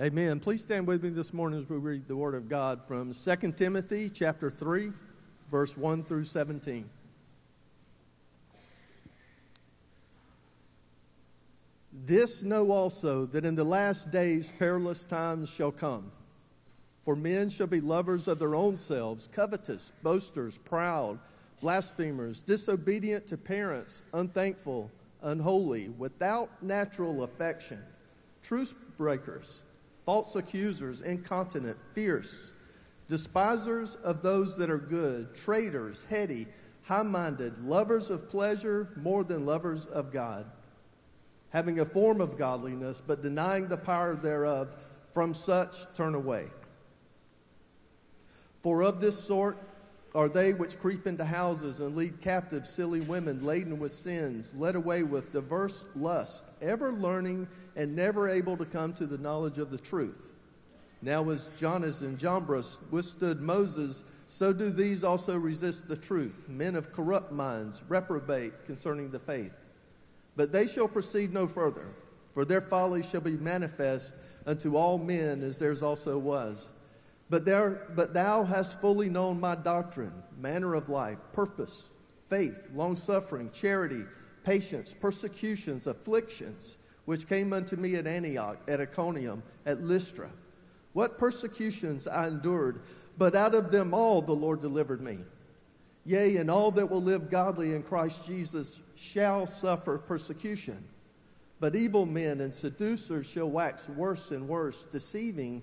Amen. Please stand with me this morning as we read the Word of God from 2 Timothy chapter 3, verse 1 through 17. This know also, that in the last days perilous times shall come. For men shall be lovers of their own selves, covetous, boasters, proud, blasphemers, disobedient to parents, unthankful, unholy, without natural affection, truce breakers, false accusers, incontinent, fierce, despisers of those that are good, traitors, heady, high-minded, lovers of pleasure more than lovers of God, having a form of godliness, but denying the power thereof, from such turn away. For of this sort are they which creep into houses and lead captive silly women laden with sins, led away with diverse lust, ever learning and never able to come to the knowledge of the truth. Now as Jonas and Jambres withstood Moses, so do these also resist the truth, men of corrupt minds, reprobate concerning the faith. But they shall proceed no further, for their folly shall be manifest unto all men, as theirs also was. But thou hast fully known my doctrine, manner of life, purpose, faith, long-suffering, charity, patience, persecutions, afflictions, which came unto me at Antioch, at Iconium, at Lystra. What persecutions I endured, but out of them all the Lord delivered me. Yea, and all that will live godly in Christ Jesus shall suffer persecution. But evil men and seducers shall wax worse and worse, deceiving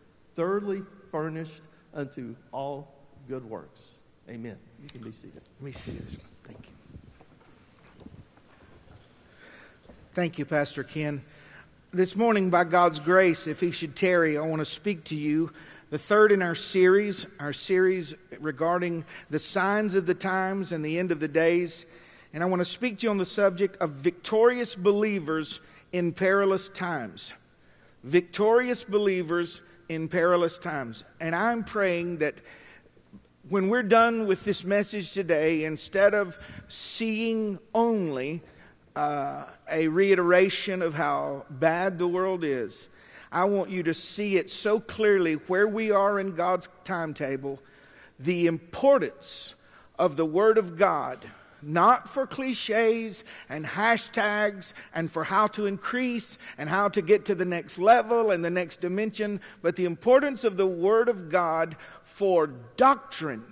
thoroughly furnished unto all good works. Amen. You can be seated. Let me see this one. Thank you. Thank you, Pastor Ken. This morning, by God's grace, if he should tarry, I want to speak to you the third in our series regarding the signs of the times and the end of the days. And I want to speak to you on the subject of victorious believers in perilous times. Victorious believers in perilous times. And I'm praying that when we're done with this message today, instead of seeing only a reiteration of how bad the world is, I want you to see it so clearly where we are in God's timetable, the importance of the Word of God, not for cliches and hashtags and for how to increase and how to get to the next level and the next dimension, but the importance of the Word of God for doctrine,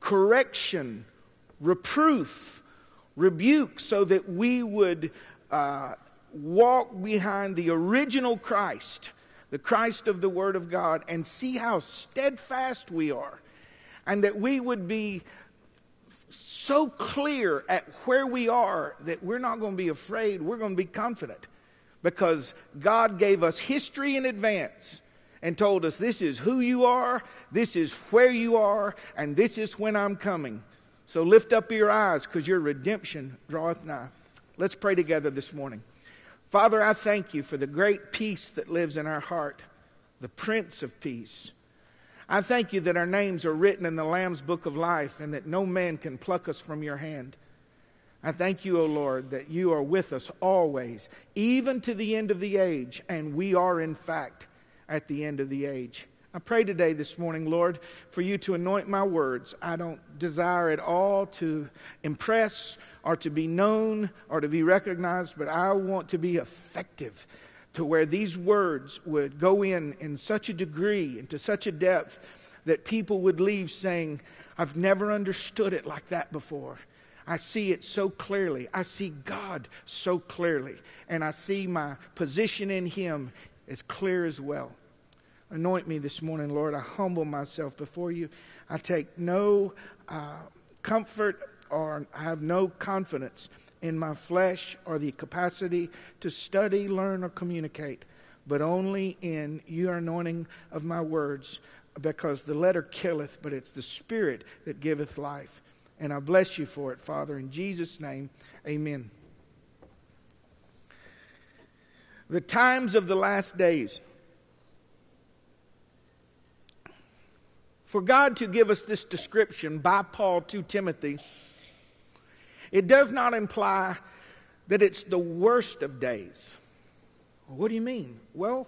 correction, reproof, rebuke, so that we would walk behind the original Christ, the Christ of the Word of God, and see how steadfast we are, and that we would be so clear at where we are that we're not going to be afraid. We're going to be confident because God gave us history in advance and told us this is who you are, this is where you are, and this is when I'm coming. So lift up your eyes because your redemption draweth nigh. Let's pray together this morning. Father, I thank you for the great peace that lives in our heart, the Prince of Peace. I thank you that our names are written in the Lamb's Book of Life and that no man can pluck us from your hand. I thank you, O Lord, that you are with us always, even to the end of the age, and we are, in fact, at the end of the age. I pray today, this morning, Lord, for you to anoint my words. I don't desire at all to impress or to be known or to be recognized, but I want to be effective, to where these words would go in such a degree and to such a depth that people would leave saying, I've never understood it like that before. I see it so clearly. I see God so clearly. And I see my position in him as clear as well. Anoint me this morning, Lord. I humble myself before you. I take no comfort, or I have no confidence in my flesh or the capacity to study, learn, or communicate. but only in your anointing of my words, because the letter killeth, but it's the Spirit that giveth life. And I bless you for it, Father, in Jesus' name, amen. The times of the last days. For God to give us this description by Paul to Timothy, it does not imply that it's the worst of days. What do you mean? Well,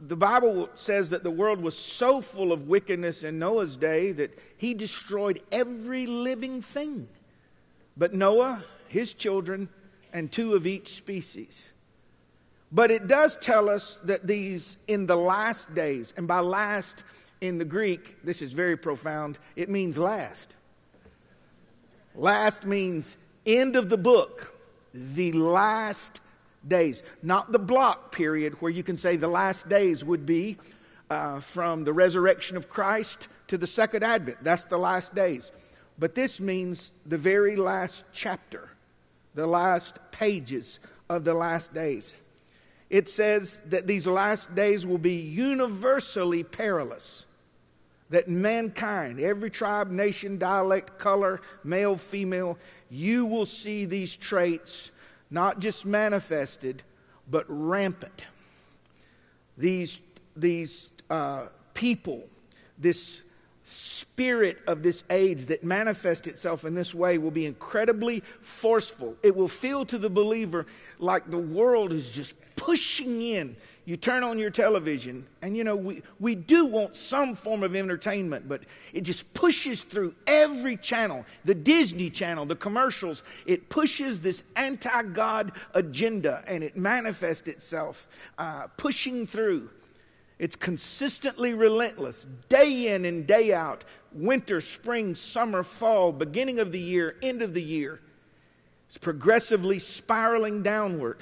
the Bible says that the world was so full of wickedness in Noah's day that he destroyed every living thing. But Noah, his children, and two of each species. But it does tell us that these in the last days, and by last in the Greek, this is very profound, it means last. Last means end of the book, the last days. Not the block period where you can say the last days would be from the resurrection of Christ to the second advent. That's the last days. But this means the very last chapter, the last pages of the last days. It says that these last days will be universally perilous. That mankind, every tribe, nation, dialect, color, male, female, you will see these traits not just manifested, but rampant. These people, this spirit of this age that manifests itself in this way will be incredibly forceful. It will feel to the believer like the world is just pushing in. You turn on your television, and you know, we do want some form of entertainment, but it just pushes through every channel. The Disney Channel, the commercials, it pushes this anti-God agenda, and it manifests itself pushing through. It's consistently relentless, day in and day out, winter, spring, summer, fall, beginning of the year, end of the year. It's progressively spiraling downward.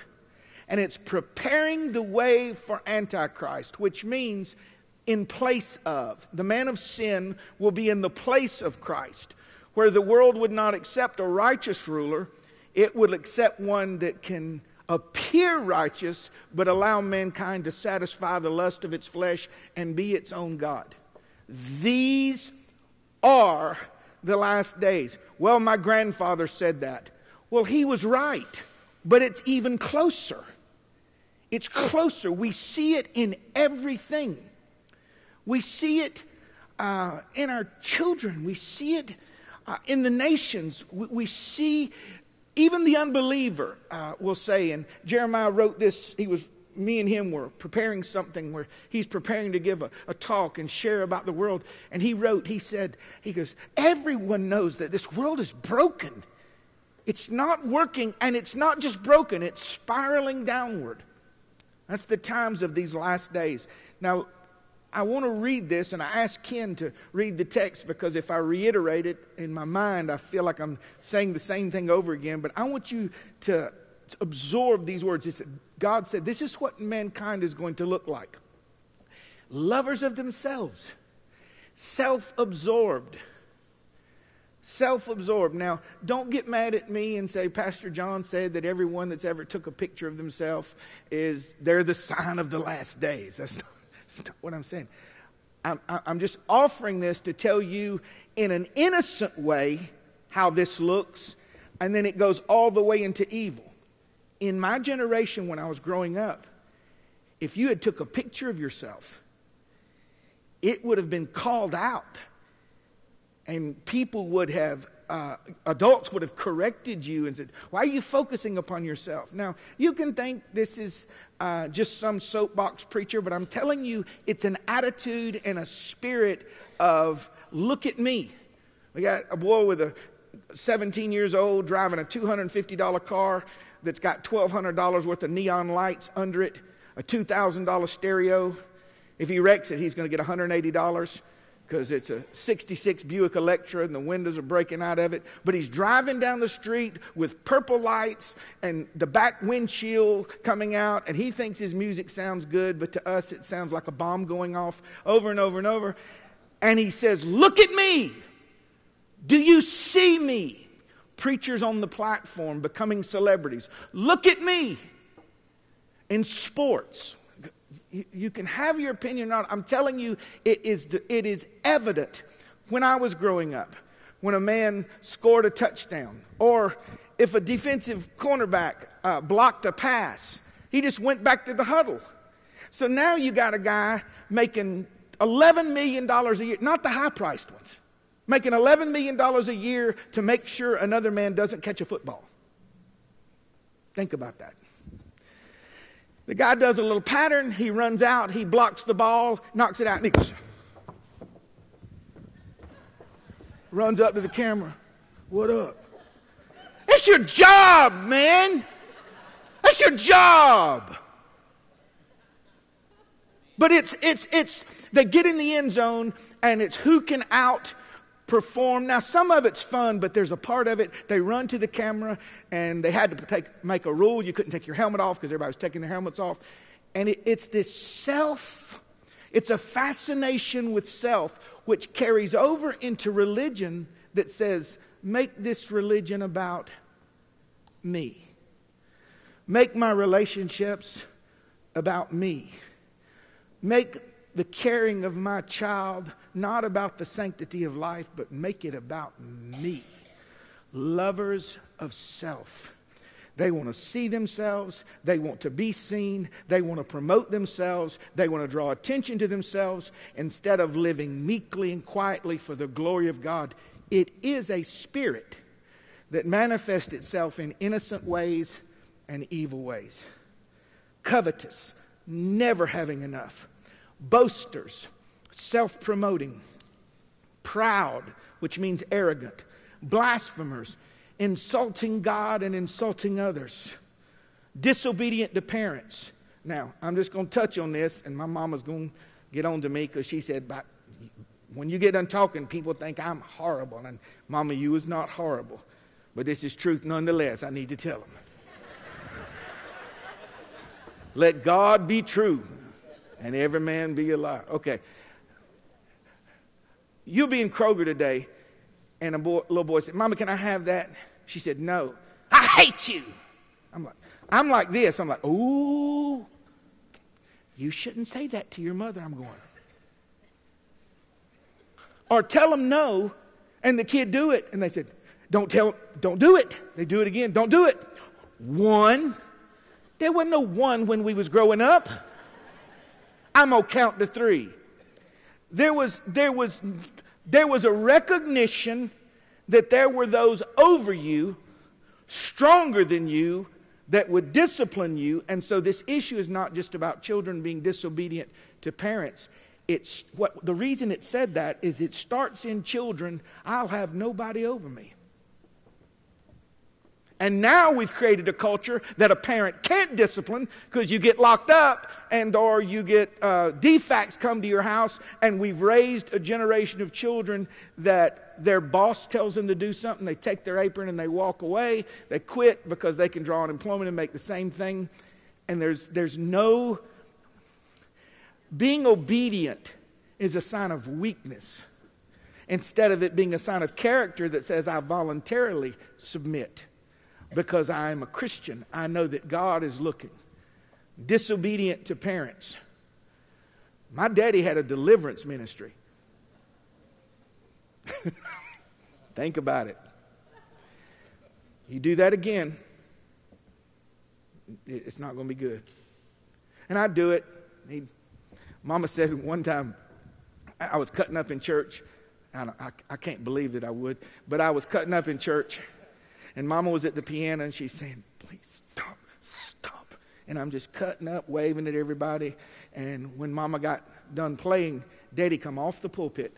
And it's preparing the way for Antichrist, which means in place of. The man of sin will be in the place of Christ, where the world would not accept a righteous ruler. It would accept one that can appear righteous, but allow mankind to satisfy the lust of its flesh and be its own God. These are the last days. Well, my grandfather said that. Well, he was right, but it's even closer. It's closer. We see it in everything. We see it in our children. We see it in the nations. We see even the unbeliever will say, and Jeremiah wrote this, me and him were preparing something where he's preparing to give a talk and share about the world. And he goes, everyone knows that this world is broken. It's not working, and it's not just broken, it's spiraling downward. That's the times of these last days. Now, I want to read this, and I asked Ken to read the text, because if I reiterate it in my mind, I feel like I'm saying the same thing over again, but I want you to absorb these words. God said, this is what mankind is going to look like. Lovers of themselves, self-absorbed. Self-absorbed. Now, don't get mad at me and say, Pastor John said that everyone that's ever took a picture of themselves they're the sign of the last days. That's not what I'm saying. I'm just offering this to tell you in an innocent way how this looks, and then it goes all the way into evil. In my generation when I was growing up, if you had took a picture of yourself, it would have been called out. And people would have, adults would have corrected you and said, why are you focusing upon yourself? Now, you can think this is just some soapbox preacher, but I'm telling you, it's an attitude and a spirit of, look at me. We got a boy with a 17 years old driving a $250 car that's got $1,200 worth of neon lights under it, a $2,000 stereo. If he wrecks it, he's going to get $180. Because it's a 66 Buick Electra and the windows are breaking out of it. But he's driving down the street with purple lights and the back windshield coming out. And he thinks his music sounds good, but to us it sounds like a bomb going off over and over and over. And he says, look at me. Do you see me? Preachers on the platform becoming celebrities. Look at me. In sports. You can have your opinion on it. I'm telling you, it is evident. When I was growing up, when a man scored a touchdown, or if a defensive cornerback blocked a pass, he just went back to the huddle. So now you got a guy making $11 million a year, not the high-priced ones, making $11 million a year to make sure another man doesn't catch a football. Think about that. The guy does a little pattern, he runs out, he blocks the ball, knocks it out, and he goes, runs up to the camera, what up? That's your job, man. That's your job. But it's they get in the end zone, and it's who can outperform. Now, some of it's fun, but there's a part of it. They run to the camera, and they had to make a rule. You couldn't take your helmet off because everybody was taking their helmets off. And it's this self. It's a fascination with self, which carries over into religion that says, make this religion about me. Make my relationships about me. Make the caring of my child not about the sanctity of life, but make it about me. Lovers of self. They want to see themselves. They want to be seen. They want to promote themselves. They want to draw attention to themselves instead of living meekly and quietly for the glory of God. It is a spirit that manifests itself in innocent ways and evil ways. Covetous, never having enough. Boasters, self-promoting, proud, which means arrogant, blasphemers, insulting God and insulting others, disobedient to parents. Now, I'm just going to touch on this, and my mama's going to get on to me because she said, when you get done talking, people think I'm horrible. And mama, you is not horrible. But this is truth nonetheless. I need to tell them. Let God be true and every man be a liar. Okay. You'll be in Kroger today, and a little boy said, Mama, can I have that? She said, no. I hate you. I'm like this. I'm like, ooh, you shouldn't say that to your mother. I'm going. Or tell them no, and the kid do it. And they said, don't do it. They do it again. Don't do it. One. There wasn't no one when we was growing up. I'm going to count to three. There was a recognition that there were those over you, stronger than you, that would discipline you. And so this issue is not just about children being disobedient to parents. It's what the reason it said that is it starts in children. I'll have nobody over me. And now we've created a culture that a parent can't discipline because you get locked up and or you get defects come to your house. And we've raised a generation of children that their boss tells them to do something. They take their apron and they walk away. They quit because they can draw unemployment and make the same thing. And there's no... Being obedient is a sign of weakness instead of it being a sign of character that says I voluntarily submit because I am a Christian. I know that God is looking. Disobedient to parents. My daddy had a deliverance ministry. Think about it. You do that again, it's not going to be good. And I do it. Mama said one time, I was cutting up in church. I can't believe that I would, but I was cutting up in church, and Mama was at the piano, and she's saying, please stop, stop. And I'm just cutting up, waving at everybody. And when Mama got done playing, Daddy come off the pulpit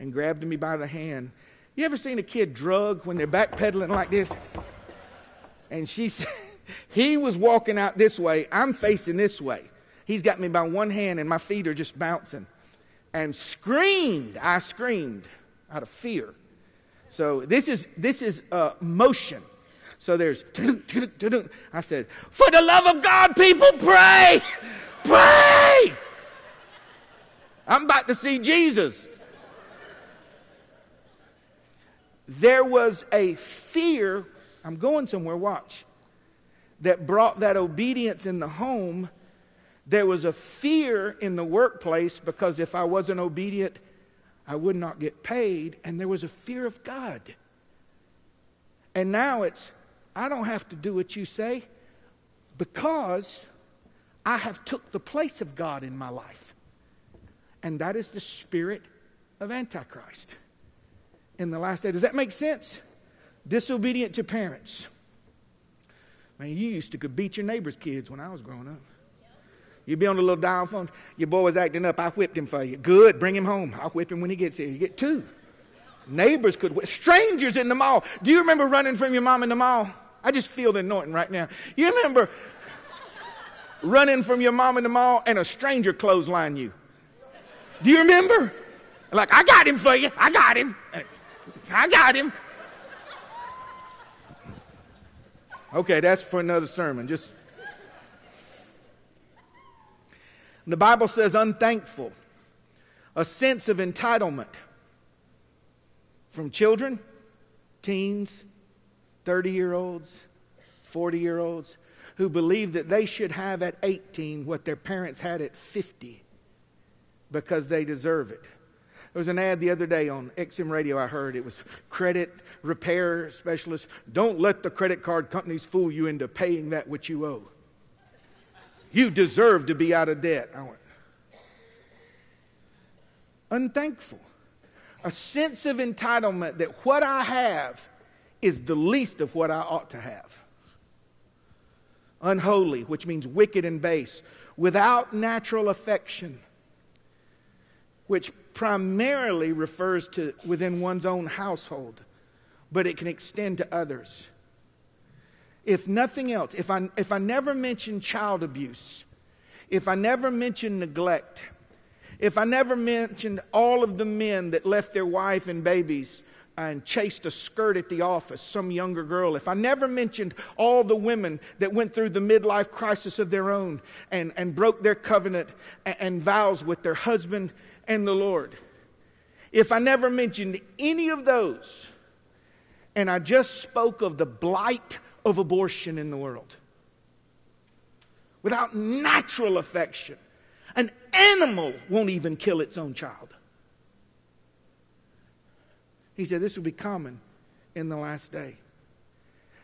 and grabbed me by the hand. You ever seen a kid drug when they're backpedaling like this? And she said, he was walking out this way. I'm facing this way. He's got me by one hand, and my feet are just bouncing. And screamed. I screamed out of fear. So this is motion. So there's... I said, for the love of God, people, pray! Pray! I'm about to see Jesus. There was a fear... I'm going somewhere, watch. That brought that obedience in the home... There was a fear in the workplace because if I wasn't obedient, I would not get paid. And there was a fear of God. And now it's, I don't have to do what you say because I have took the place of God in my life. And that is the spirit of Antichrist in the last day. Does that make sense? Disobedient to parents. Man, you used to could beat your neighbor's kids when I was growing up. You'd be on the little dial phone. Your boy was acting up. I whipped him for you. Good, bring him home. I'll whip him when he gets here. You get two. Neighbors could whip. Strangers in the mall. Do you remember running from your mom in the mall? I just feel the anointing right now. You remember running from your mom in the mall and a stranger clothesline you? Do you remember? Like, I got him for you. I got him. I got him. Okay, that's for another sermon. Just. The Bible says unthankful, a sense of entitlement from children, teens, 30-year-olds, 40-year-olds, who believe that they should have at 18 what their parents had at 50 because they deserve it. There was an ad the other day on XM Radio I heard. It was credit repair specialist. Don't let the credit card companies fool you into paying that which you owe. You deserve to be out of debt. I went, unthankful. A sense of entitlement that what I have is the least of what I ought to have. Unholy, which means wicked and base. Without natural affection, which primarily refers to within one's own household, but it can extend to others. If nothing else, if I never mention child abuse, if I never mention neglect, if I never mentioned all of the men that left their wife and babies and chased a skirt at the office, some younger girl, if I never mentioned all the women that went through the midlife crisis of their own and broke their covenant and vows with their husband and the Lord, if I never mentioned any of those, and I just spoke of the blight of abortion in the world, without natural affection, an animal won't even kill its own child. He said this will be common in the last day.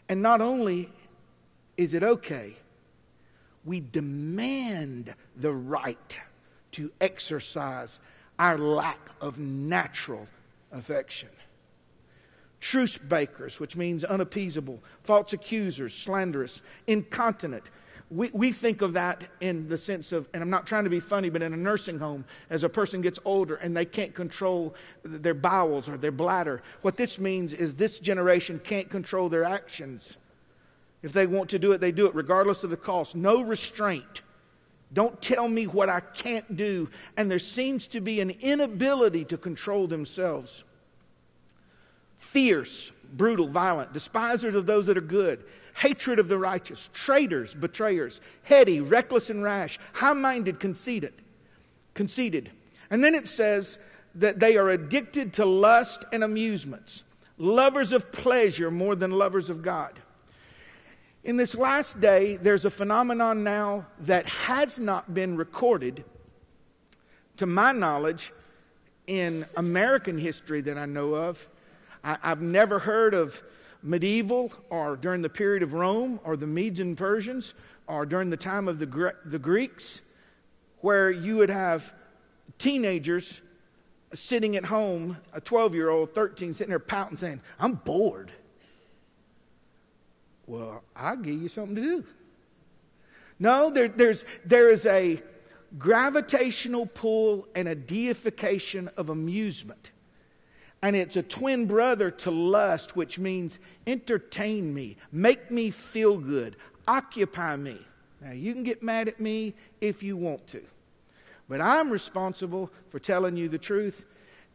And not only is it okay, we demand the right to exercise our lack of natural affection. Truce breakers, which means unappeasable, false accusers, slanderous, incontinent. We think of that in the sense of, and I'm not trying to be funny, but in a nursing home, as a person gets older and they can't control their bowels or their bladder, what this means is this generation can't control their actions. If they want to do it, they do it regardless of the cost. No restraint. Don't tell me what I can't do. And there seems to be an inability to control themselves. Fierce, brutal, violent, despisers of those that are good, hatred of the righteous, traitors, betrayers, heady, reckless and rash, high-minded, conceited. And then it says that they are addicted to lust and amusements, lovers of pleasure more than lovers of God. In this last day, there's a phenomenon now that has not been recorded, to my knowledge, in American history that I know of. I've never heard of medieval or during the period of Rome or the Medes and Persians or during the time of the Greeks, where you would have teenagers sitting at home, a 12-year-old, 13, sitting there pouting saying, I'm bored. Well, I'll give you something to do. No, there is a gravitational pull and a deification of amusement. And it's a twin brother to lust, which means entertain me, make me feel good, occupy me. Now, you can get mad at me if you want to, but I'm responsible for telling you the truth,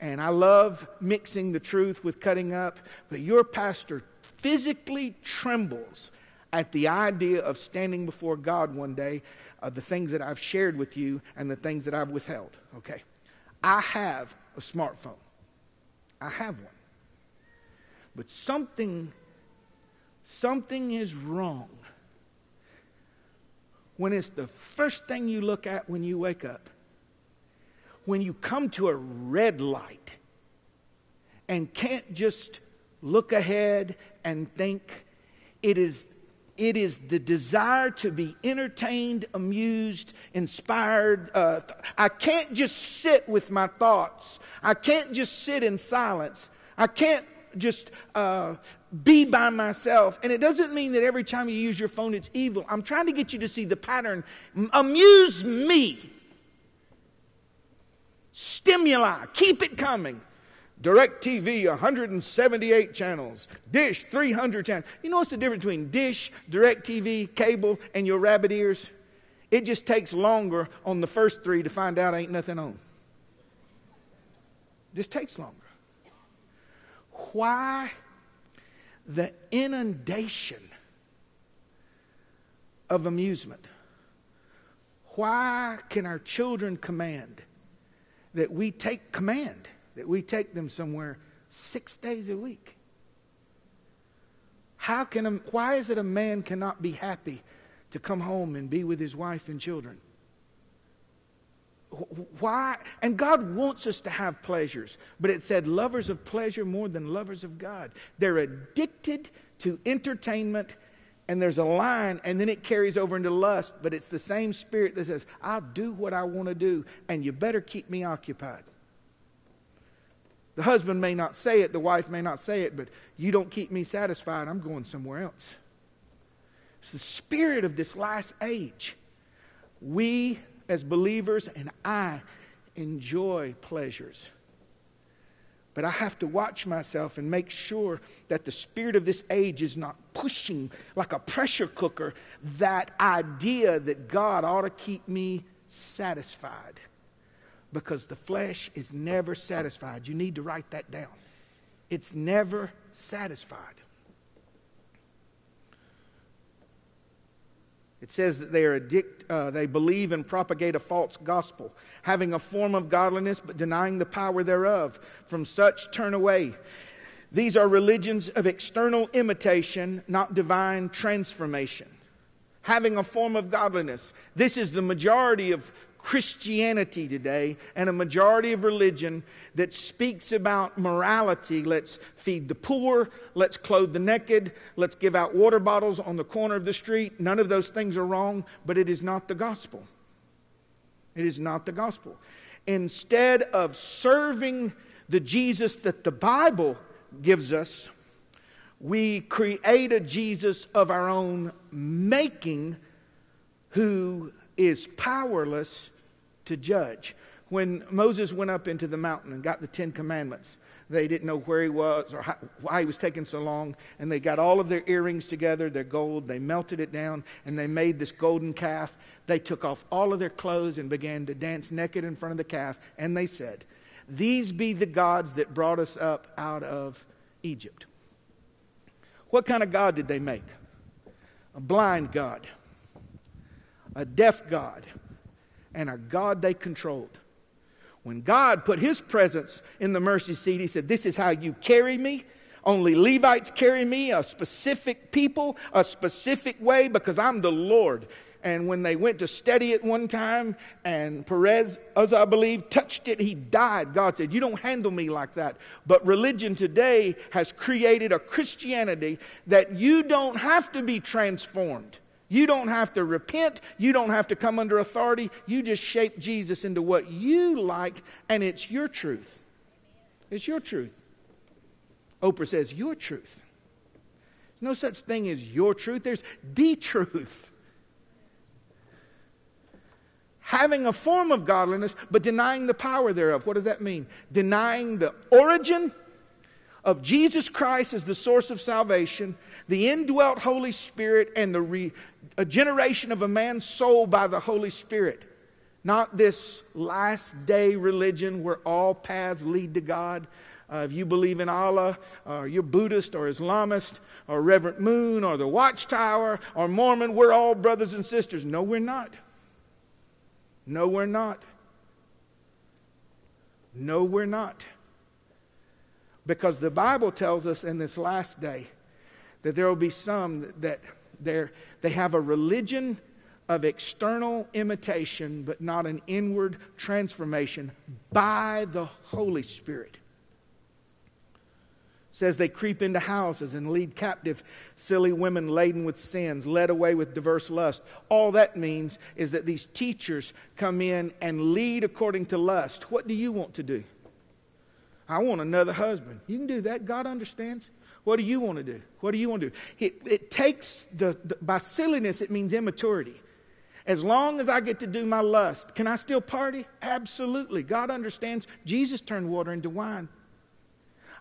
and I love mixing the truth with cutting up, but your pastor physically trembles at the idea of standing before God one day of the things that I've shared with you and the things that I've withheld, okay? I have a smartphone. I have one. But something is wrong when it's the first thing you look at when you wake up, when you come to a red light and can't just look ahead and think, it is the desire to be entertained, amused, inspired. I can't just sit with my thoughts. I can't just sit in silence. I can't just be by myself. And it doesn't mean that every time you use your phone it's evil. I'm trying to get you to see the pattern. Amuse me. Stimuli. Keep it coming. DirecTV, 178 channels. Dish, 300 channels. You know what's the difference between Dish, DirecTV, cable, and your rabbit ears? It just takes longer on the first three to find out ain't nothing on. Just takes longer. Why the inundation of amusement? Why can our children command that we take command? That we take them somewhere 6 days a week. Why is it a man cannot be happy to come home and be with his wife and children? Why? And God wants us to have pleasures, but it said lovers of pleasure more than lovers of God. They're addicted to entertainment, and there's a line, and then it carries over into lust, but it's the same spirit that says, I'll do what I want to do, and you better keep me occupied. The husband may not say it, the wife may not say it, but you don't keep me satisfied, I'm going somewhere else. It's the spirit of this last age. We as believers, and I enjoy pleasures. But I have to watch myself and make sure that the spirit of this age is not pushing like a pressure cooker that idea that God ought to keep me satisfied. Because the flesh is never satisfied. You need to write that down. It's never satisfied. It says that they are they believe and propagate a false gospel, having a form of godliness but denying the power thereof. From such turn away. These are religions of external imitation, not divine transformation. Having a form of godliness. This is the majority of Christianity today, and a majority of religion that speaks about morality. Let's feed the poor, let's clothe the naked, let's give out water bottles on the corner of the street. None of those things are wrong, but it is not the gospel. It is not the gospel. Instead of serving the Jesus that the Bible gives us, we create a Jesus of our own making who is powerless to judge. When Moses went up into the mountain and got the 10 commandments, they didn't know where he was or why he was taking so long, and they got all of their earrings together, their gold, they melted it down, and they made this golden calf. They took off all of their clothes and began to dance naked in front of the calf, and they said, "These be the gods that brought us up out of Egypt." What kind of God did they make? A blind God, a deaf God, and a God they controlled. When God put his presence in the mercy seat, he said, "This is how you carry me. Only Levites carry me, a specific people, a specific way, because I'm the Lord." And when they went to study it one time, and Perez, as I believe, touched it, he died. God said, "You don't handle me like that." But religion today has created a Christianity that you don't have to be transformed. You don't have to repent. You don't have to come under authority. You just shape Jesus into what you like, and it's your truth. It's your truth. Oprah says, your truth. No such thing as your truth. There's the truth. Having a form of godliness, but denying the power thereof. What does that mean? Denying the origin of Jesus Christ as the source of salvation, the indwelt Holy Spirit, and the regeneration of a man's soul by the Holy Spirit. Not this last day religion where all paths lead to God. If you believe in Allah, or you're Buddhist or Islamist, or Reverend Moon, or the Watchtower, or Mormon, we're all brothers and sisters. No, we're not. No, we're not. No, we're not. Because the Bible tells us in this last day that there will be some that they have a religion of external imitation, but not an inward transformation by the Holy Spirit. It says they creep into houses and lead captive silly women laden with sins, led away with diverse lust. All that means is that these teachers come in and lead according to lust. What do you want to do? I want another husband. You can do that. God understands. What do you want to do? What do you want to do? It takes by silliness, it means immaturity. As long as I get to do my lust, can I still party? Absolutely. God understands. Jesus turned water into wine.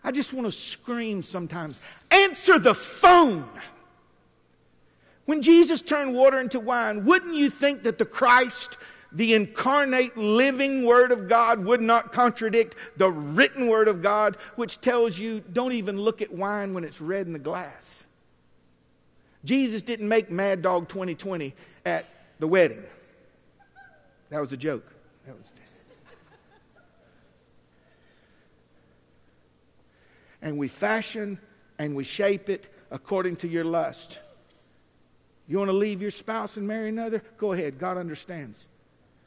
I just want to scream sometimes. Answer the phone. When Jesus turned water into wine, wouldn't you think that the Christ, the incarnate living Word of God, would not contradict the written Word of God, which tells you don't even look at wine when it's red in the glass? Jesus didn't make Mad Dog 2020 at the wedding. That was a joke. And we fashion and we shape it according to your lust. You want to leave your spouse and marry another? Go ahead. God understands.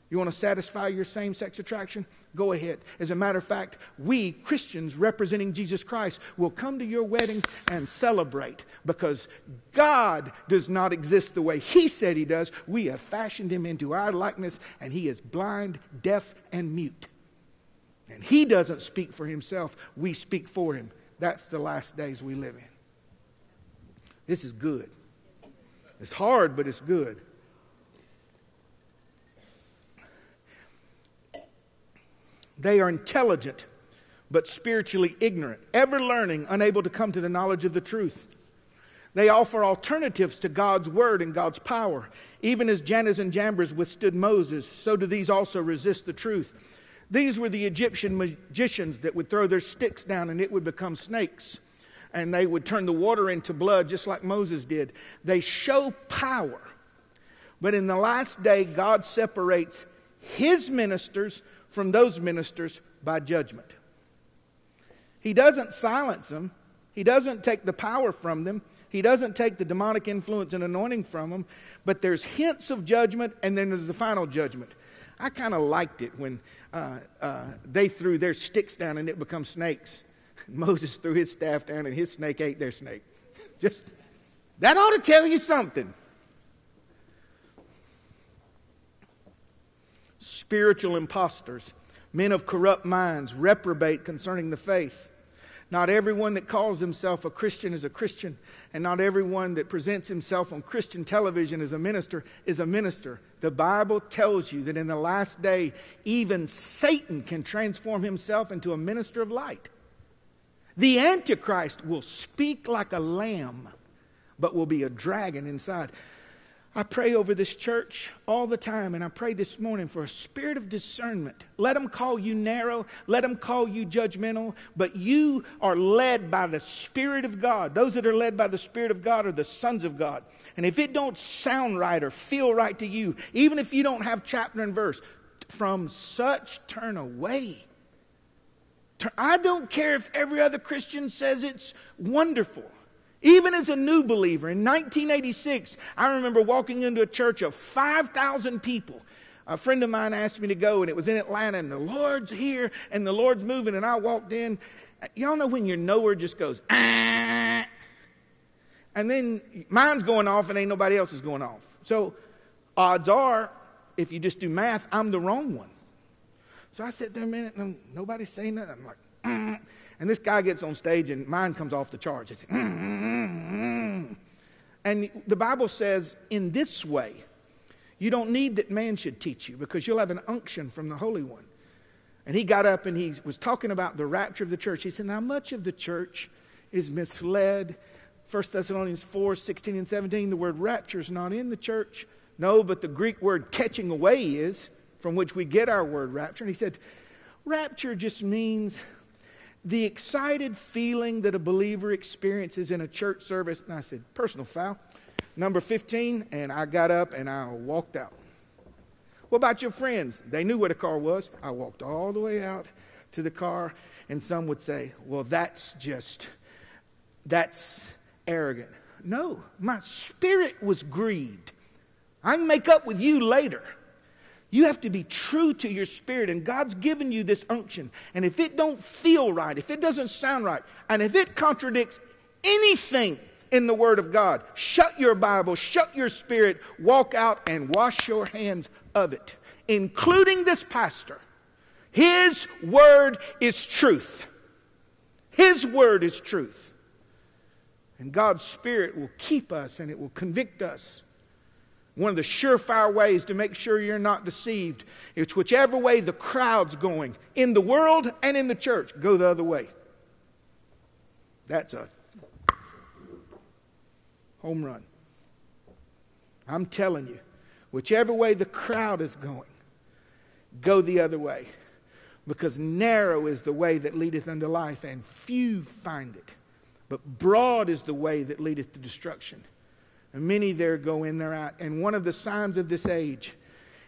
You want to satisfy your same-sex attraction? Go ahead. As a matter of fact, we Christians representing Jesus Christ will come to your wedding and celebrate, because God does not exist the way He said He does. We have fashioned Him into our likeness, and He is blind, deaf, and mute. And He doesn't speak for Himself. We speak for Him. That's the last days we live in. This is good. It's hard, but it's good. They are intelligent, but spiritually ignorant, ever learning, unable to come to the knowledge of the truth. They offer alternatives to God's word and God's power. Even as Jannes and Jambres withstood Moses, so do these also resist the truth. These were the Egyptian magicians that would throw their sticks down and it would become snakes. And they would turn the water into blood, just like Moses did. They show power. But in the last day, God separates His ministers from those ministers by judgment. He doesn't silence them. He doesn't take the power from them. He doesn't take the demonic influence and anointing from them. But there's hints of judgment, and then there's the final judgment. I kind of liked it when they threw their sticks down and it became snakes. Moses threw his staff down and his snake ate their snake. Just, that ought to tell you something. Spiritual imposters, men of corrupt minds, reprobate concerning the faith. Not everyone that calls himself a Christian is a Christian, and not everyone that presents himself on Christian television as a minister is a minister. The Bible tells you that in the last day, even Satan can transform himself into a minister of light. The Antichrist will speak like a lamb, but will be a dragon inside. I pray over this church all the time, and I pray this morning for a spirit of discernment. Let them call you narrow. Let them call you judgmental. But you are led by the Spirit of God. Those that are led by the Spirit of God are the sons of God. And if it don't sound right or feel right to you, even if you don't have chapter and verse, from such turn away. I don't care if every other Christian says it's wonderful. Even as a new believer, in 1986, I remember walking into a church of 5,000 people. A friend of mine asked me to go, and it was in Atlanta, and the Lord's here, and the Lord's moving, and I walked in. Y'all know when your nowhere just goes, ah! And then mine's going off, and ain't nobody else is going off. So odds are, if you just do math, I'm the wrong one. So I sit there a minute, and nobody's saying nothing. I'm like, ah. And this guy gets on stage, and mine comes off the charge. It's like, And the Bible says, in this way, you don't need that man should teach you, because you'll have an unction from the Holy One. And he got up, and he was talking about the rapture of the church. He said, now much of the church is misled. 1 Thessalonians 4, 16 and 17, the word rapture is not in the church. No, but the Greek word catching away is, from which we get our word rapture. And he said, rapture just means the excited feeling that a believer experiences in a church service. And I said, personal foul. Number 15, and I got up and I walked out. What about your friends? They knew where the car was. I walked all the way out to the car, and some would say, well, that's arrogant. No, my spirit was grieved. I can make up with you later. You have to be true to your spirit, and God's given you this unction. And if it don't feel right, if it doesn't sound right, and if it contradicts anything in the Word of God, shut your Bible, shut your spirit, walk out and wash your hands of it, including this pastor. His Word is truth. His Word is truth. And God's Spirit will keep us and it will convict us. One of the surefire ways to make sure you're not deceived is whichever way the crowd's going, in the world and in the church, go the other way. That's a home run. I'm telling you, whichever way the crowd is going, go the other way. Because narrow is the way that leadeth unto life, and few find it. But broad is the way that leadeth to destruction. And many there go in, there out. And one of the signs of this age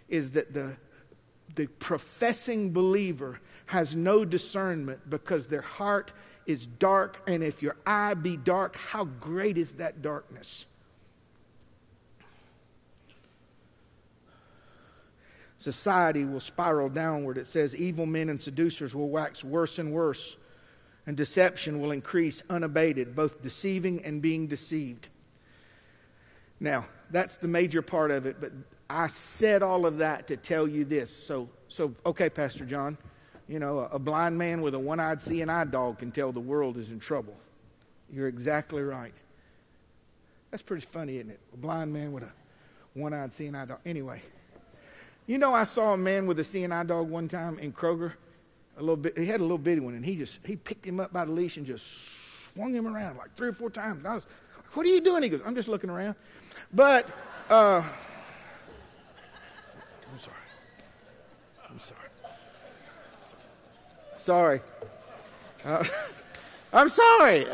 is that the professing believer has no discernment because their heart is dark. And if your eye be dark, how great is that darkness? Society will spiral downward. It says evil men and seducers will wax worse and worse, and deception will increase unabated, both deceiving and being deceived. Now, that's the major part of it, but I said all of that to tell you this. So okay, Pastor John, you know, a blind man with a one-eyed seeing eye dog can tell the world is in trouble. You're exactly right. That's pretty funny, isn't it? A blind man with a one-eyed seeing eye dog. Anyway, you know, I saw a man with a seeing eye dog one time in Kroger. He had a little bitty one, and he picked him up by the leash and just swung him around like 3 or 4 times. And I was like, "What are you doing?" He goes, "I'm just looking around." But, I'm sorry.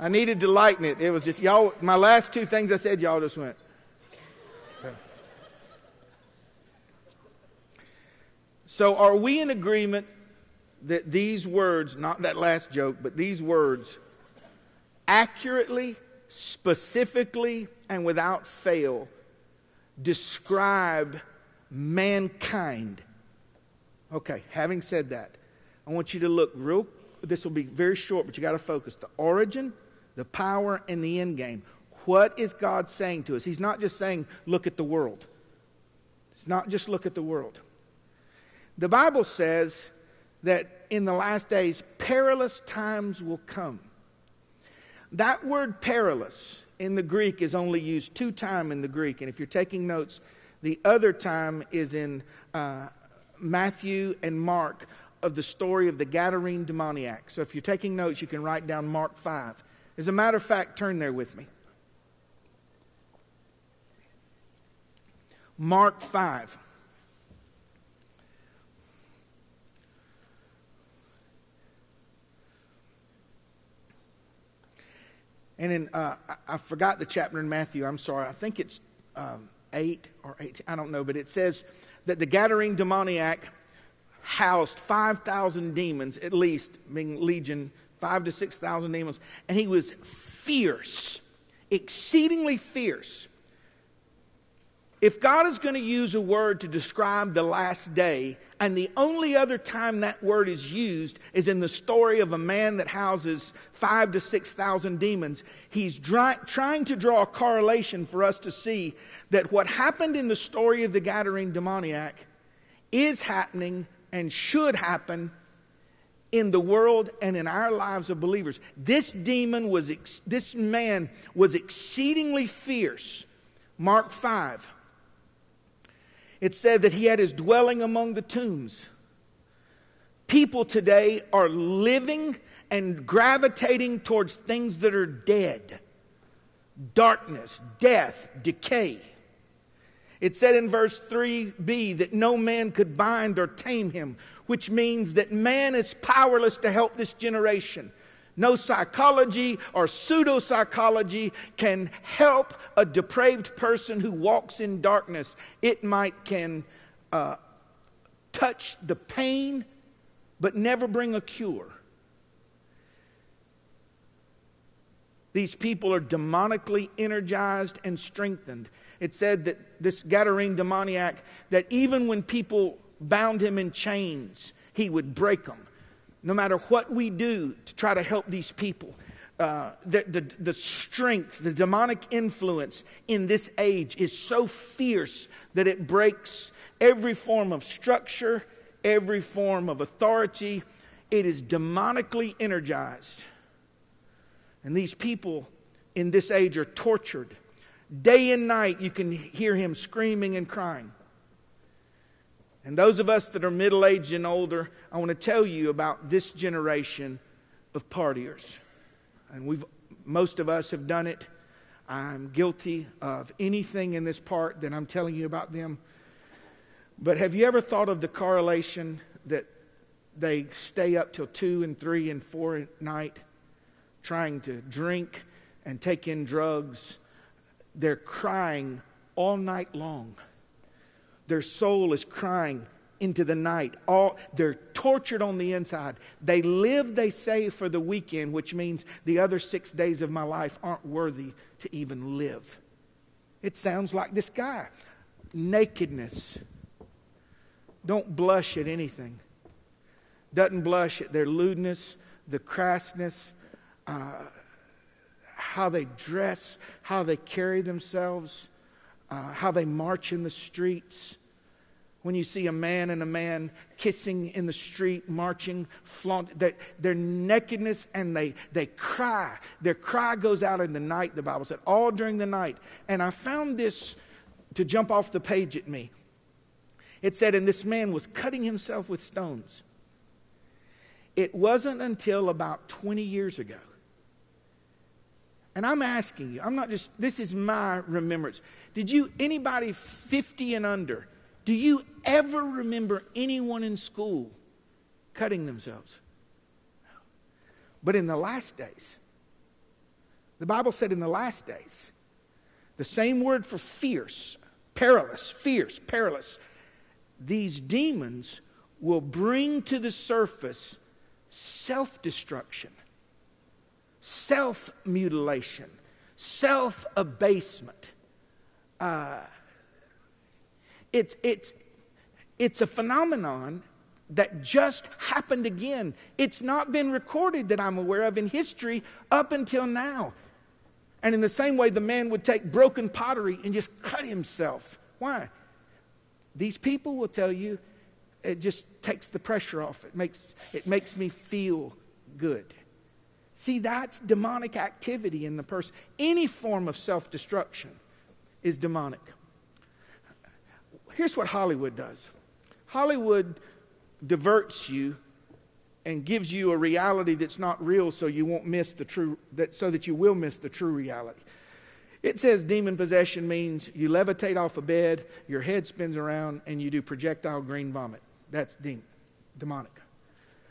I needed to lighten it. It was just, y'all, my last 2 things I said, y'all just went. So are we in agreement that these words, not that last joke, but these words accurately, specifically, and without fail describe mankind? Okay, having said that, I want you to look real, this will be very short, but you got to focus. The origin, the power, and the end game. What is God saying to us? He's not just saying, look at the world. It's not just look at the world. The Bible says that in the last days, perilous times will come. That word perilous in the Greek is only used 2 times in the Greek. And if you're taking notes, the other time is in Matthew and Mark of the story of the Gadarene demoniac. So if you're taking notes, you can write down Mark 5. As a matter of fact, turn there with me. Mark 5. And in, I forgot the chapter in Matthew, I'm sorry. I think it's 8 or 18, I don't know. But it says that the Gadarene demoniac housed 5,000 demons at least, meaning Legion, 5,000 to 6,000 demons. And he was fierce, exceedingly fierce. If God is going to use a word to describe the last day, and the only other time that word is used is in the story of a man that houses 5,000 to 6,000 demons, he's trying to draw a correlation for us to see that what happened in the story of the Gadarene demoniac is happening and should happen in the world and in our lives of believers. This man was exceedingly fierce. Mark 5. It said that he had his dwelling among the tombs. People today are living and gravitating towards things that are dead. Darkness, death, decay. It said in verse 3b that no man could bind or tame him, which means that man is powerless to help this generation. No psychology or pseudo-psychology can help a depraved person who walks in darkness. It can touch the pain, but never bring a cure. These people are demonically energized and strengthened. it said that this Gadarene demoniac, that even when people bound him in chains, he would break them. No matter what we do to try to help these people, the strength, the demonic influence in this age is so fierce that it breaks every form of structure, every form of authority. It is demonically energized. And these people in this age are tortured. Day and night you can hear him screaming and crying. And those of us that are middle-aged and older, I want to tell you about this generation of partiers. And most of us have done it. I'm guilty of anything in this part that I'm telling you about them. But have you ever thought of the correlation that they stay up till 2 and 3 and 4 at night trying to drink and take in drugs? They're crying all night long. Their soul is crying into the night. They're tortured on the inside. They live, they say, for the weekend, which means the other 6 days of my life aren't worthy to even live. It sounds like this guy. Nakedness. Don't blush at anything. Doesn't blush at their lewdness, the crassness, how they dress, how they carry themselves, how they march in the streets. When you see a man and a man kissing in the street, marching, flaunt, their nakedness, and they cry. Their cry goes out in the night, the Bible said, all during the night. And I found this to jump off the page at me. It said, and this man was cutting himself with stones. It wasn't until about 20 years ago. And I'm asking you, this is my remembrance. Anybody 50 and under, do you ever remember anyone in school cutting themselves? No. But in the last days, the Bible said in the last days, the same word for fierce, perilous, these demons will bring to the surface self-destruction, self-mutilation, self-abasement. It's a phenomenon that just happened again. It's not been recorded that I'm aware of in history up until now. And in the same way, the man would take broken pottery and just cut himself. Why? These people will tell you, it just takes the pressure off. It makes me feel good. See, that's demonic activity in the person. Any form of self-destruction is demonic. Here's what Hollywood does. Hollywood diverts you and gives you a reality that's not real, so you won't miss the true. So that you will miss the true reality. It says demon possession means you levitate off a bed, your head spins around, and you do projectile green vomit. That's demonic.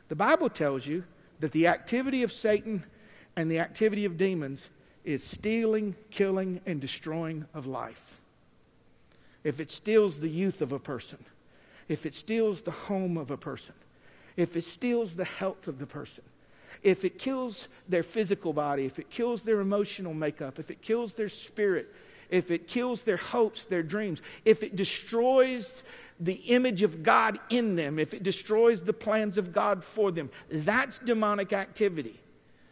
The Bible tells you that the activity of Satan and the activity of demons is stealing, killing, and destroying of life. If it steals the youth of a person, if it steals the home of a person, if it steals the health of the person, if it kills their physical body, if it kills their emotional makeup, if it kills their spirit, if it kills their hopes, their dreams, if it destroys the image of God in them, if it destroys the plans of God for them, that's demonic activity.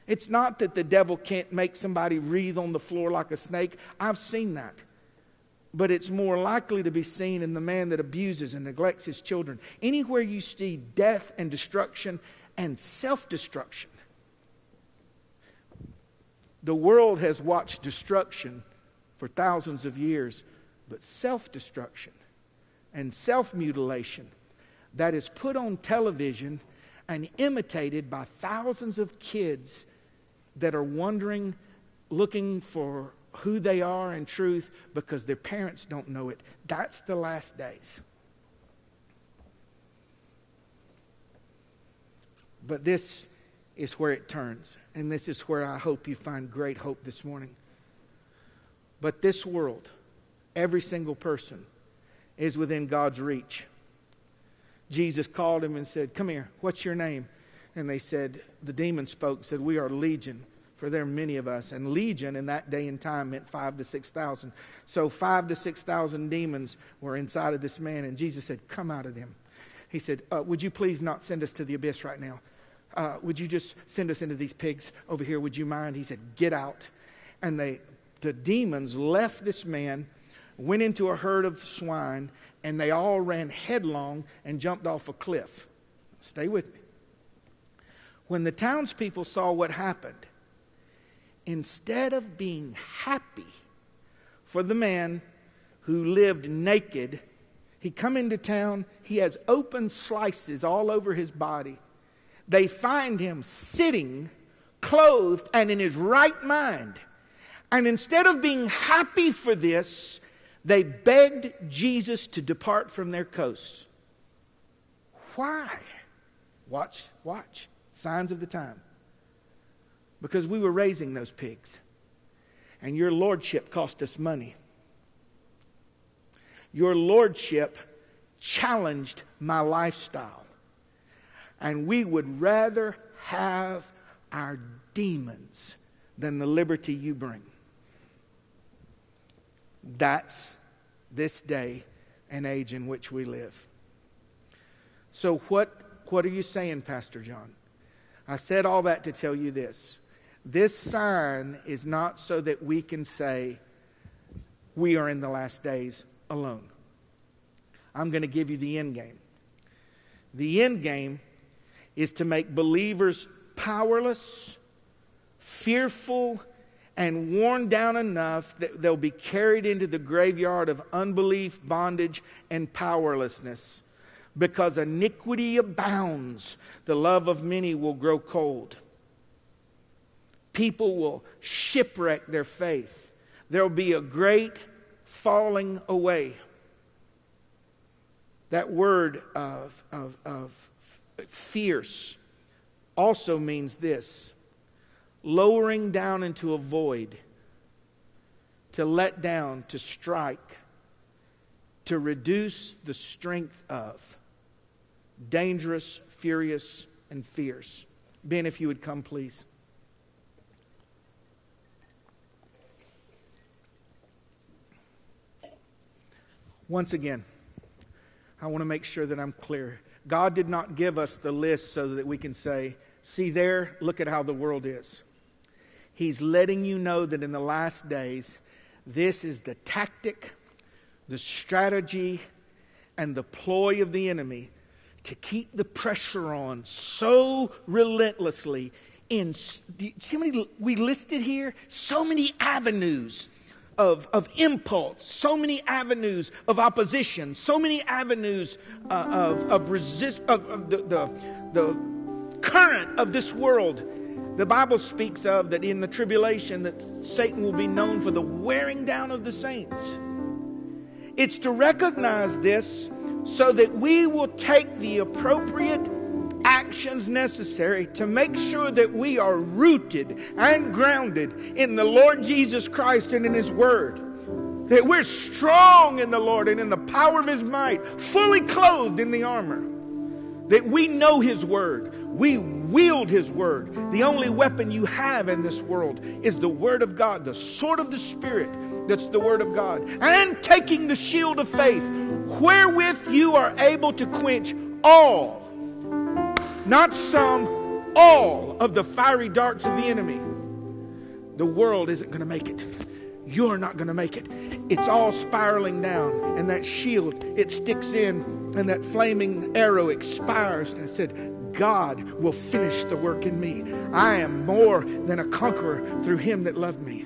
It's not that the devil can't make somebody writhe on the floor like a snake. I've seen that. But it's more likely to be seen in the man that abuses and neglects his children. Anywhere you see death and destruction and self-destruction. The world has watched destruction for thousands of years, but self-destruction and self-mutilation that is put on television and imitated by thousands of kids that are wondering, looking for who they are in truth because their parents don't know it. That's the last days. But this is where it turns, and this is where I hope you find great hope this morning. But this world, every single person, is within God's reach. Jesus called him and said, "Come here, what's your name?" And they said, the demon spoke, said, "We are Legion, for there are many of us. And legion in that day and time meant 5,000 to 6,000. So 5,000 to 6,000 demons were inside of this man. And Jesus said, come out of them. He said, would you please not send us to the abyss right now? Would you just send us into these pigs over here? Would you mind? He said, get out. And the demons left this man, went into a herd of swine, and they all ran headlong and jumped off a cliff. Stay with me. When the townspeople saw what happened, instead of being happy for the man who lived naked, he come into town, he has open slices all over his body. They find him sitting, clothed, and in his right mind. And instead of being happy for this, they begged Jesus to depart from their coast. Why? Watch. Signs of the time. Because we were raising those pigs. And your lordship cost us money. Your lordship challenged my lifestyle. And we would rather have our demons than the liberty you bring. That's this day and age in which we live. So what are you saying, Pastor John? I said all that to tell you this. This sign is not so that we can say we are in the last days alone. I'm going to give you the end game. The end game is to make believers powerless, fearful, and worn down enough that they'll be carried into the graveyard of unbelief, bondage, and powerlessness. Because iniquity abounds, the love of many will grow cold. People will shipwreck their faith. There'll be a great falling away. That word of fierce also means this: lowering down into a void, to let down, to strike, to reduce the strength of. Dangerous, furious, and fierce. Ben, if you would come, please. Once again, I want to make sure that I'm clear. God did not give us the list so that we can say, see there, look at how the world is. He's letting you know that in the last days, this is the tactic, the strategy, and the ploy of the enemy to keep the pressure on so relentlessly. See how many we listed here? So many avenues of impulse, so many avenues of opposition, so many avenues of the current of this world. The Bible speaks of that in the tribulation that Satan will be known for the wearing down of the saints. It's to recognize this so that we will take the appropriate actions necessary to make sure that we are rooted and grounded in the Lord Jesus Christ and in His Word. That we're strong in the Lord and in the power of His might, fully clothed in the armor. That we know His Word. We wield His Word. The only weapon you have in this world is the Word of God, the sword of the Spirit. That's the Word of God. And taking the shield of faith, wherewith you are able to quench all, not some, all of the fiery darts of the enemy. The world isn't going to make it. You're not going to make it. It's all spiraling down. And that shield, it sticks in. And that flaming arrow expires. And it said, God will finish the work in me. I am more than a conqueror through Him that loved me.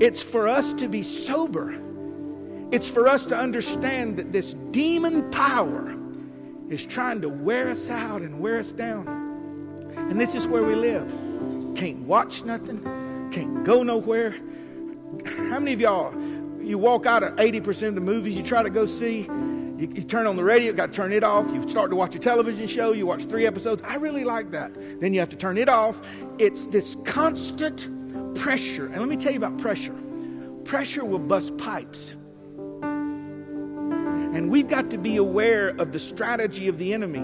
It's for us to be sober. It's for us to understand that this demon power is trying to wear us out and wear us down. And this is where we live. Can't watch nothing. Can't go nowhere. How many of y'all, you walk out of 80% of the movies you try to go see, you turn on the radio, got to turn it off. You start to watch a television show. You watch 3 episodes. I really like that. Then you have to turn it off. It's this constant pressure. And let me tell you about pressure. Pressure will bust pipes. And we've got to be aware of the strategy of the enemy.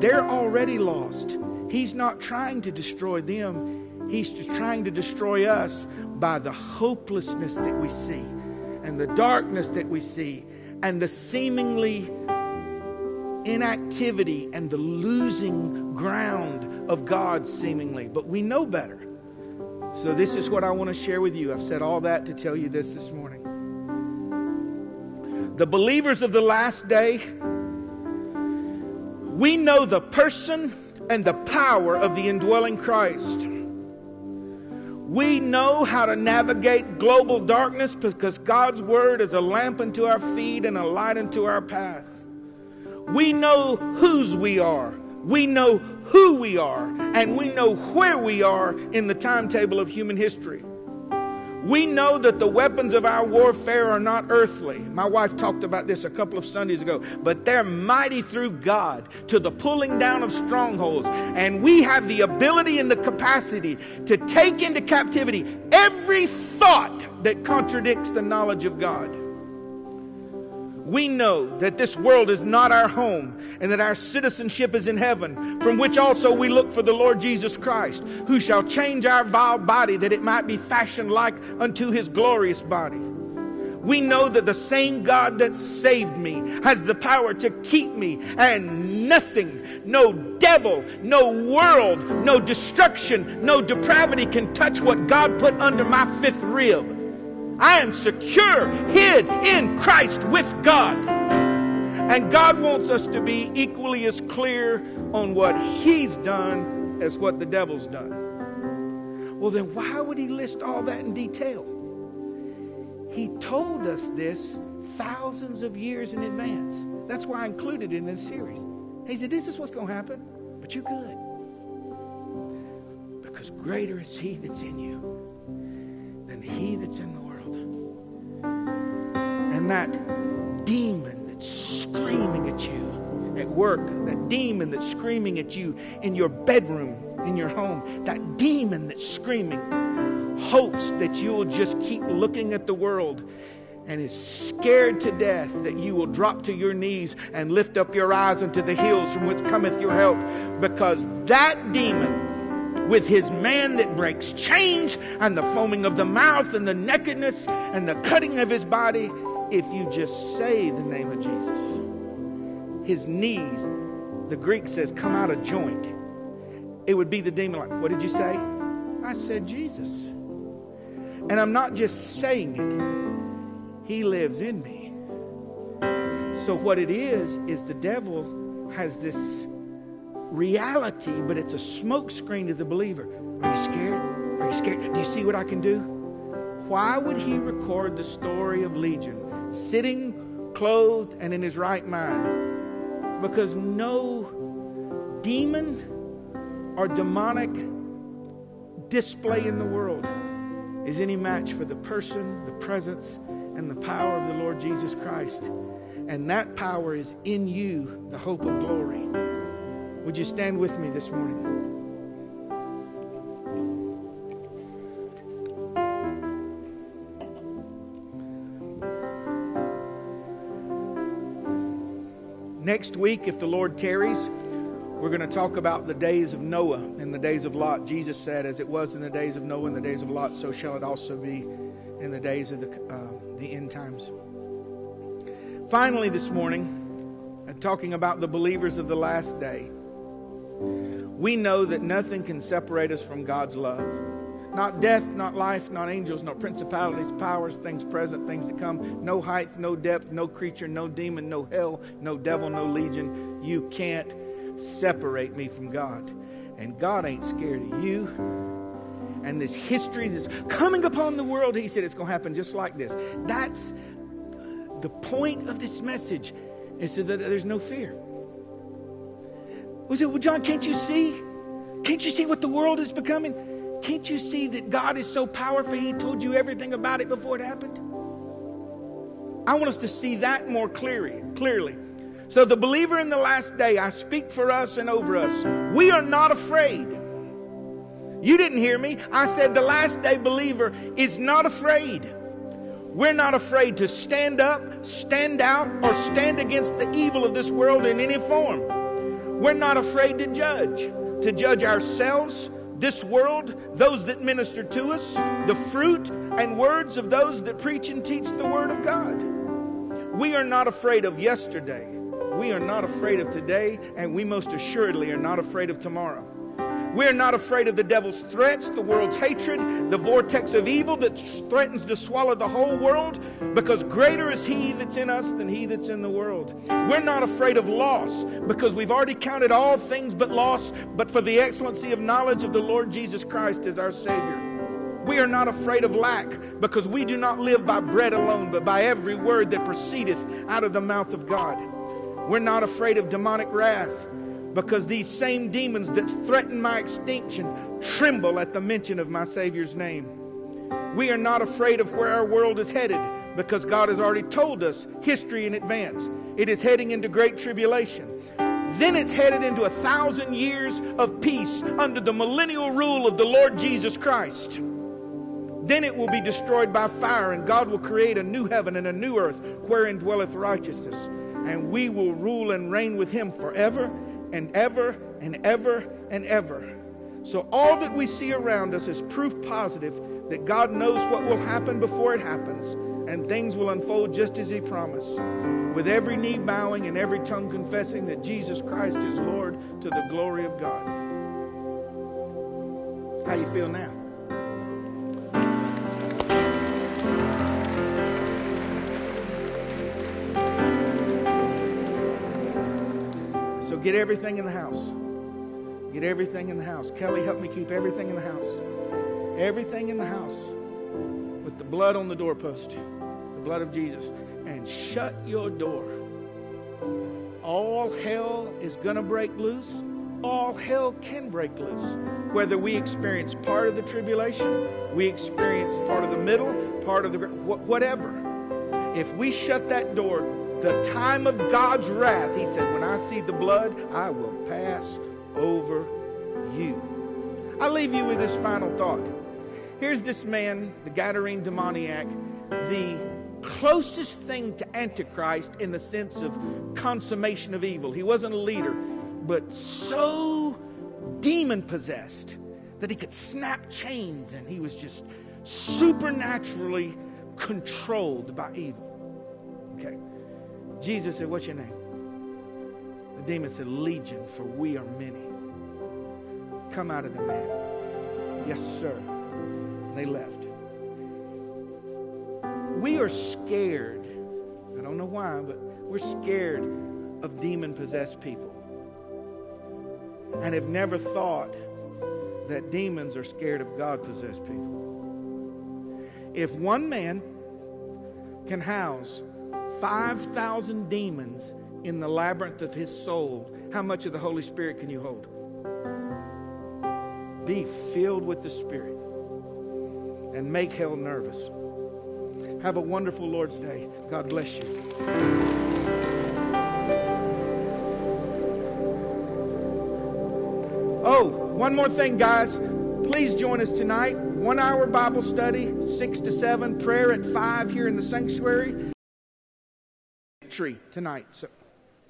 They're already lost. He's not trying to destroy them. He's trying to destroy us by the hopelessness that we see and the darkness that we see and the seemingly inactivity and the losing ground of God seemingly. But we know better. So this is what I want to share with you. I've said all that to tell you this morning. The believers of the last day, we know the person and the power of the indwelling Christ. We know how to navigate global darkness because God's word is a lamp unto our feet and a light unto our path. We know whose we are. We know who we are. And we know where we are in the timetable of human history. We know that the weapons of our warfare are not earthly. My wife talked about this a couple of Sundays ago. But they're mighty through God to the pulling down of strongholds. And we have the ability and the capacity to take into captivity every thought that contradicts the knowledge of God. We know that this world is not our home and that our citizenship is in heaven, from which also we look for the Lord Jesus Christ, who shall change our vile body that it might be fashioned like unto his glorious body. We know that the same God that saved me has the power to keep me, and nothing, no devil, no world, no destruction, no depravity can touch what God put under my fifth rib. I am secure, hid in Christ with God. And God wants us to be equally as clear on what he's done as what the devil's done. Well, then why would he list all that in detail? He told us this thousands of years in advance. That's why I included it in this series. He said, this is what's going to happen, but you're good. Because greater is he that's in you than he that's in the world. And that demon that's screaming at you at work, that demon that's screaming at you in your bedroom, in your home, that demon that's screaming hopes that you will just keep looking at the world and is scared to death that you will drop to your knees and lift up your eyes unto the hills from whence cometh your help. Because that demon, with his man that breaks chains and the foaming of the mouth and the nakedness and the cutting of his body, if you just say the name of Jesus, his knees, the Greek says, come out of joint. It would be the demon like, what did you say? I said Jesus. And I'm not just saying it. He lives in me. So what it is the devil has this reality, but it's a smoke screen to the believer. Are you scared? Are you scared? Do you see what I can do? Why would he record the story of Legion, sitting, clothed, and in his right mind? Because no demon or demonic display in the world is any match for the person, the presence, and the power of the Lord Jesus Christ. And that power is in you, the hope of glory. Would you stand with me this morning? Next week, if the Lord tarries, we're going to talk about the days of Noah and the days of Lot. Jesus said, as it was in the days of Noah and the days of Lot, so shall it also be in the days of the end times. Finally this morning, I'm talking about the believers of the last day. We know that nothing can separate us from God's love. Not death, not life, not angels, not principalities, powers, things present, things to come. No height, no depth, no creature, no demon, no hell, no devil, no legion. You can't separate me from God. And God ain't scared of you. And this history that's coming upon the world, he said it's going to happen just like this. That's the point of this message, is so that there's no fear. We said, well, John, can't you see? Can't you see what the world is becoming? Can't you see that God is so powerful, he told you everything about it before it happened? I want us to see that more clearly. So the believer in the last day, I speak for us and over us. We are not afraid. You didn't hear me. I said the last day believer is not afraid. We're not afraid to stand up, stand out, or stand against the evil of this world in any form. We're not afraid to judge ourselves, this world, those that minister to us, the fruit and words of those that preach and teach the Word of God. We are not afraid of yesterday. We are not afraid of today, and we most assuredly are not afraid of tomorrow. We're not afraid of the devil's threats, the world's hatred, the vortex of evil that threatens to swallow the whole world, because greater is he that's in us than he that's in the world. We're not afraid of loss, because we've already counted all things but loss, but for the excellency of knowledge of the Lord Jesus Christ as our Savior. We are not afraid of lack, because we do not live by bread alone, but by every word that proceedeth out of the mouth of God. We're not afraid of demonic wrath, because these same demons that threaten my extinction tremble at the mention of my Savior's name. We are not afraid of where our world is headed, because God has already told us history in advance. It is heading into great tribulation. Then it's headed into 1,000 years of peace under the millennial rule of the Lord Jesus Christ. Then it will be destroyed by fire, and God will create a new heaven and a new earth wherein dwelleth righteousness. And we will rule and reign with him forever and ever and ever and ever. So all that we see around us is proof positive that God knows what will happen before it happens, and things will unfold just as he promised, with every knee bowing and every tongue confessing that Jesus Christ is Lord, to the glory of God. How you feel now? So get everything in the house. Get everything in the house. Kelly, help me keep everything in the house. Everything in the house. With the blood on the doorpost. The blood of Jesus. And shut your door. All hell is going to break loose. All hell can break loose. Whether we experience part of the tribulation, we experience part of the middle, part of the... whatever. If we shut that door, the time of God's wrath, he said, when I see the blood, I will pass over you. I leave you with this final thought. Here's this man, the Gadarene demoniac, the closest thing to Antichrist in the sense of consummation of evil. He wasn't a leader, but so demon-possessed that he could snap chains, and he was just supernaturally controlled by evil. Okay. Jesus said, what's your name? The demon said, Legion, for we are many. Come out of the man. Yes, sir. And they left. We are scared. I don't know why, but we're scared of demon-possessed people. And have never thought that demons are scared of God-possessed people. If one man can house 5,000 demons in the labyrinth of his soul, how much of the Holy Spirit can you hold? Be filled with the Spirit and make hell nervous. Have a wonderful Lord's Day. God bless you. Oh, one more thing, guys. Please join us tonight. 1 hour Bible study, 6 to 7, prayer at 5 here in the sanctuary tonight. So